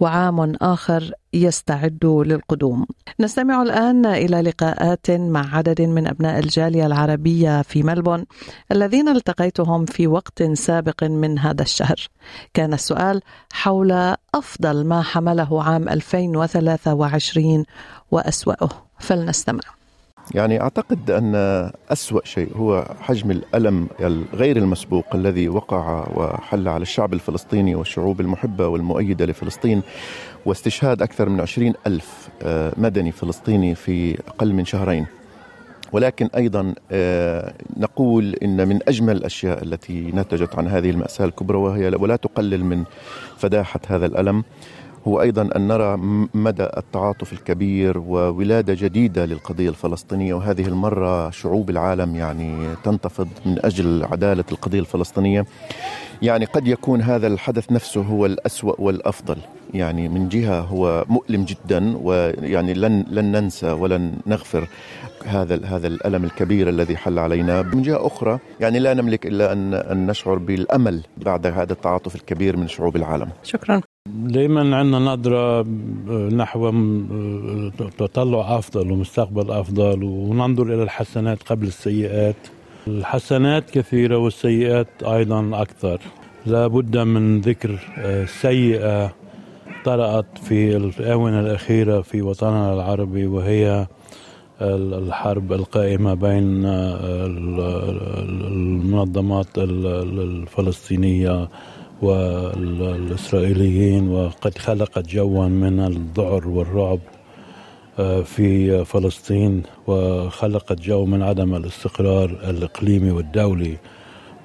وعام آخر يستعد للقدوم. نستمع الآن إلى لقاءات مع عدد من أبناء الجالية العربية في ملبون الذين التقيتهم في وقت سابق من هذا الشهر. كان السؤال حول أفضل ما حمله عام 2023 وأسوأه، فلنستمع. يعني أعتقد أن أسوأ شيء هو حجم الألم الغير المسبوق الذي وقع وحل على الشعب الفلسطيني والشعوب المحبة والمؤيدة لفلسطين، واستشهاد أكثر من 20,000 مدني فلسطيني في أقل من شهرين. ولكن أيضا نقول إن من أجمل الأشياء التي نتجت عن هذه المأساة الكبرى، وهي ولا تقلل من فداحة هذا الألم، هو أيضا أن نرى مدى التعاطف الكبير وولادة جديدة للقضية الفلسطينية. وهذه المرة شعوب العالم يعني تنتفض من أجل عدالة القضية الفلسطينية. يعني قد يكون هذا الحدث نفسه هو الأسوأ والأفضل. يعني من جهة هو مؤلم جدا، ويعني لن ننسى ولن نغفر هذا الألم الكبير الذي حل علينا. من جهة أخرى يعني لا نملك إلا أن نشعر بالأمل بعد هذا التعاطف الكبير من شعوب العالم. شكرا. دائما عندنا نظرة نحو تطلع أفضل ومستقبل أفضل، وننظر إلى الحسنات قبل السيئات. الحسنات كثيرة والسيئات أيضا أكثر. لا بد من ذكر سيئة طرأت في الآونة الأخيرة في وطننا العربي، وهي الحرب القائمة بين المنظمات الفلسطينية والإسرائيليين، وقد خلقت جوا من الذعر والرعب في فلسطين، وخلقت جو من عدم الاستقرار الإقليمي والدولي.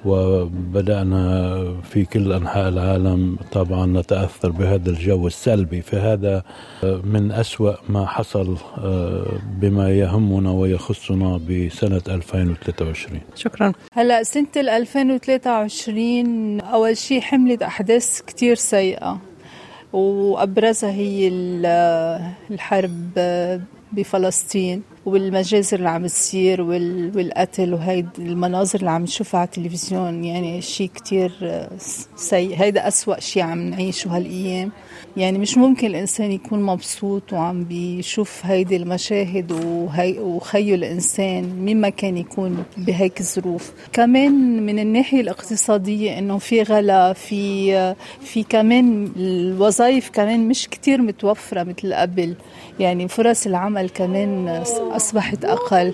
وبدأنا في كل أنحاء العالم طبعا نتأثر بهذا الجو السلبي، فهذا من أسوأ ما حصل بما يهمنا ويخصنا بسنة 2023. شكرا. هلأ سنة 2023 أول شيء حملت أحداث كتير سيئة، وأبرزها هي الحرب بفلسطين والمجازر اللي عم تصير والقتل، وهي المناظر اللي عم نشوفها على التلفزيون. يعني شيء كتير سيء، هيدا أسوأ شيء عم نعيشه هالأيام. يعني مش ممكن الإنسان يكون مبسوط وعم بيشوف هيدي المشاهد وخيل الإنسان مما كان يكون بهيك الظروف. كمان من الناحية الاقتصادية إنه في غلا، في كمان الوظائف كمان مش كتير متوفرة مثل قبل. يعني فرص العمل كمان أصبحت أقل.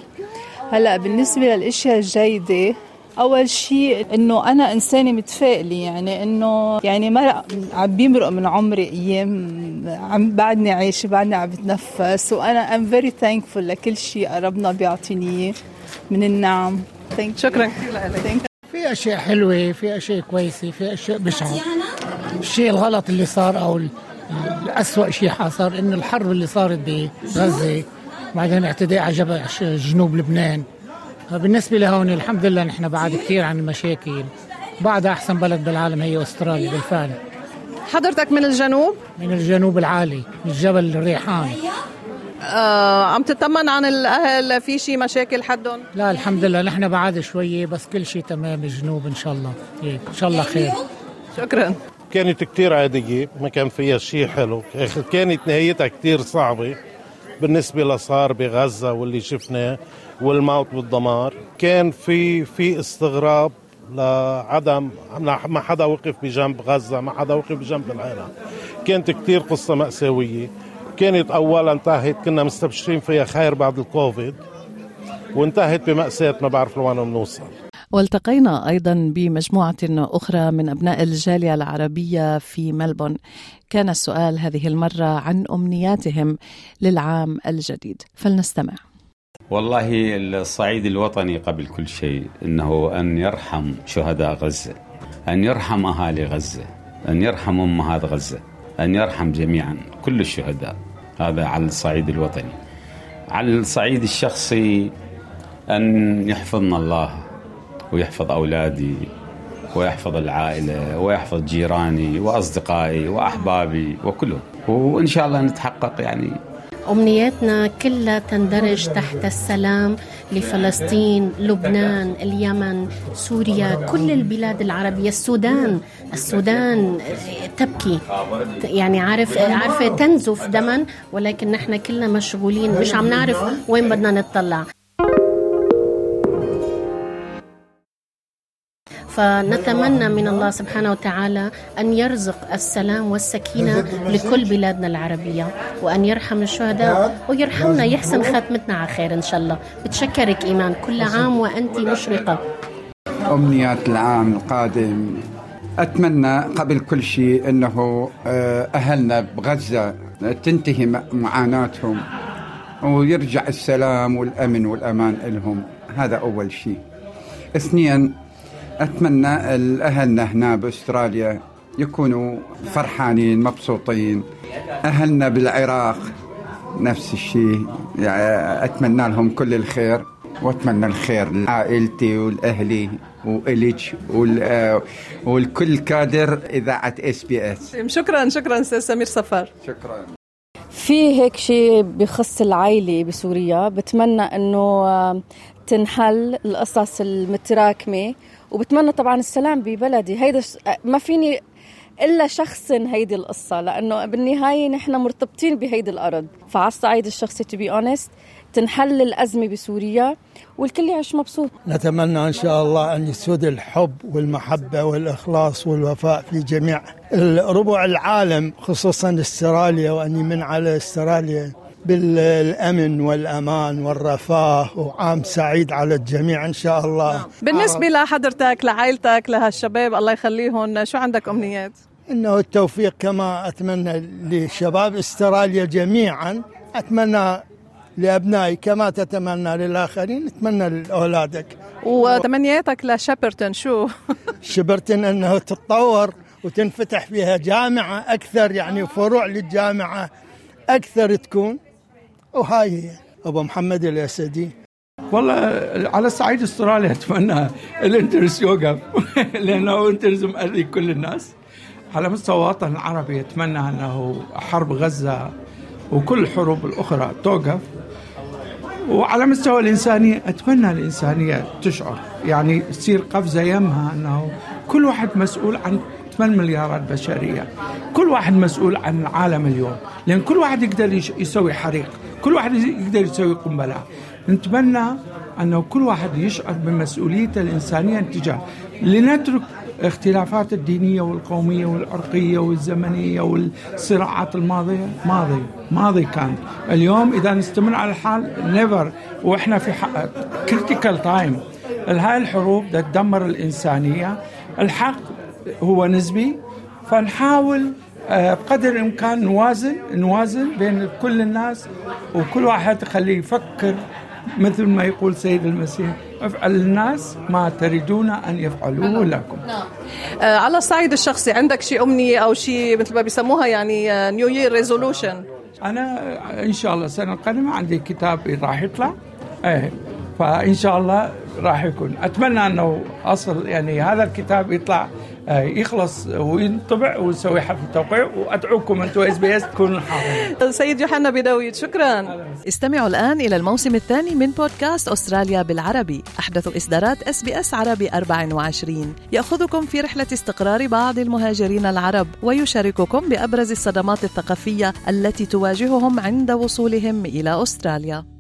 هلأ بالنسبة للأشياء الجيدة، أول شيء إنه أنا إنسانة متفائلة، يعني إنه يعني ما عم بيمرق من عمري أيام، بعدني عايشة، بعدني عم بتنفس، وأنا I'm very thankful لكل شيء ربنا بيعطيني من النعم. شكرا كثير. في أشياء حلوة، في أشياء كويسة، في أشياء بشعة. الشيء الغلط اللي صار أو الأسوأ شيء حصل إنه الحرب اللي صارت بغزة، بعدين اعتداء على جبل جنوب لبنان. بالنسبة لهون الحمد لله نحن بعد كثير عن المشاكل، بعد أحسن بلد بالعالم هي أستراليا بالفعل. حضرتك من الجنوب؟ من الجنوب العالي، من جبل الريحان. عم تطمن عن الأهل؟ في شي مشاكل حدهم؟ لا الحمد لله نحن بعد شوية، بس كل شيء تمام الجنوب إن شاء الله. إن شاء الله خير. شكرا. كانت كتير عادية، ما كان فيها شي حلو، كانت نهايتها كتير صعبة بالنسبة لصار بغزة واللي شفناه والموت والدمار. كان في استغراب لعدم ما حدا وقف بجنب غزة، ما حدا وقف بجنب العالم. كانت كتير قصة مأساوية. كانت أولا انتهت كنا مستبشرين فيها خير بعد الكوفيد، وانتهت بمأساة ما بعرف لوين بنوصل. والتقينا أيضا بمجموعة أخرى من أبناء الجالية العربية في ملبون. كان السؤال هذه المرة عن أمنياتهم للعام الجديد، فلنستمع. والله الصعيد الوطني قبل كل شيء إنه أن يرحم شهداء غزة، أن يرحم أهالي غزة، أن يرحم أمهات غزة، أن يرحم جميعا كل الشهداء. هذا على الصعيد الوطني. على الصعيد الشخصي أن يحفظنا الله ويحفظ أولادي ويحفظ العائلة ويحفظ جيراني وأصدقائي وأحبابي وكله، وإن شاء الله نتحقق. يعني أمنياتنا كلها تندرج تحت السلام لفلسطين، لبنان، اليمن، سوريا، كل البلاد العربية. السودان تبكي، يعني عارفة تنزف دما، ولكن نحن كلنا مشغولين مش عم نعرف وين بدنا نتطلع. فنتمنى من الله سبحانه وتعالى أن يرزق السلام والسكينة لكل بلادنا العربية، وأن يرحم الشهداء ويرحمنا، يحسن خاتمتنا على خير إن شاء الله. بتشكرك إيمان، كل عام وأنت مشرقة. أمنيات العام القادم، أتمنى قبل كل شيء أنه أهلنا بغزة تنتهي معاناتهم ويرجع السلام والأمن والأمان لهم، هذا أول شيء. اثنياً، أتمنى أهلنا هنا بأستراليا يكونوا فرحانين مبسوطين. أهلنا بالعراق نفس الشيء، يعني أتمنى لهم كل الخير، وأتمنى الخير لعائلتي والأهلي وإليج والكل كادر إذاعة SBS. شكرا أستاذ سمير صفار. شكرا. في هيك شيء بخص العائلة بسوريا، بتمنى أنه تنحل القصص المتراكمة، وبتمنى طبعا السلام ببلدي. هيدا ما فيني إلا شخص هيدي القصة، لأنه بالنهاية نحن مرتبطين بهيدي الأرض. فعلى الصعيد الشخصي to be honest تنحل الأزمة بسوريا والكل يعيش مبسوط. نتمنى إن شاء الله أن يسود الحب والمحبة والإخلاص والوفاء في جميع ربع العالم، خصوصا استراليا، وأن يمن على استراليا بالأمن والأمان والرفاه، وعام سعيد على الجميع إن شاء الله. بالنسبة لحضرتك، لعائلتك، لهالشباب الله يخليهم، شو عندك أمنيات؟ إنه التوفيق كما أتمنى لشباب استراليا جميعا، أتمنى لأبنائي كما تتمنى للآخرين، أتمنى لأولادك. وتمنياتك لشبرتون شو؟ شبرتون أنه تتطور وتنفتح فيها جامعة أكثر، يعني فروع للجامعة أكثر تكون. وهاي أبو محمد الأسدي. والله على الصعيد الأسترالي أتمنى الانترس يوقف لأنه انترس مؤذي كل الناس. على مستوى الوطن العربي أتمنى أنه حرب غزة وكل الحروب الأخرى توقف. وعلى مستوى الإنسانية أتمنى الإنسانية تشعر، يعني تصير قفزة يمها، أنه كل واحد مسؤول عن 8 مليارات بشرية، كل واحد مسؤول عن العالم اليوم، لأن كل واحد يقدر يسوي حريق، كل واحد يقدر يسوي قنبلة. نتمنى أنه كل واحد يشعر بمسؤولية الإنسانية تجاه، لنترك اختلافات الدينية والقومية والعرقية والزمنية والصراعات الماضية. ماضي كان. اليوم إذا نستمر على الحال never، وإحنا في critical time. هاي الحروب تدمر الإنسانية. الحق هو نسبي، فنحاول قدر الإمكان نوازن بين كل الناس، وكل واحد خليه يفكر مثل ما يقول سيد المسيح: افعل الناس ما تريدون أن يفعلوه لكم. على الصعيد الشخصي عندك شيء، أمنية أو شيء مثل ما بيسموها يعني نيو يير ريزولوشن؟ أنا إن شاء الله السنة القادمة عندي كتاب راح يطلع، فإن شاء الله راح يكون. أتمنى أنه أصل يعني هذا الكتاب يطلع، يخلص وينطبع ونسوي حفل توقيع، وأدعوكم أنتم SBS تكونوا حاضرين. سيد يوحنا بدويد، شكرا. استمعوا الآن إلى الموسم الثاني من بودكاست أستراليا بالعربي، أحدث إصدارات SBS عربي 24. يأخذكم في رحلة استقرار بعض المهاجرين العرب، ويشارككم بأبرز الصدمات الثقافية التي تواجههم عند وصولهم إلى أستراليا.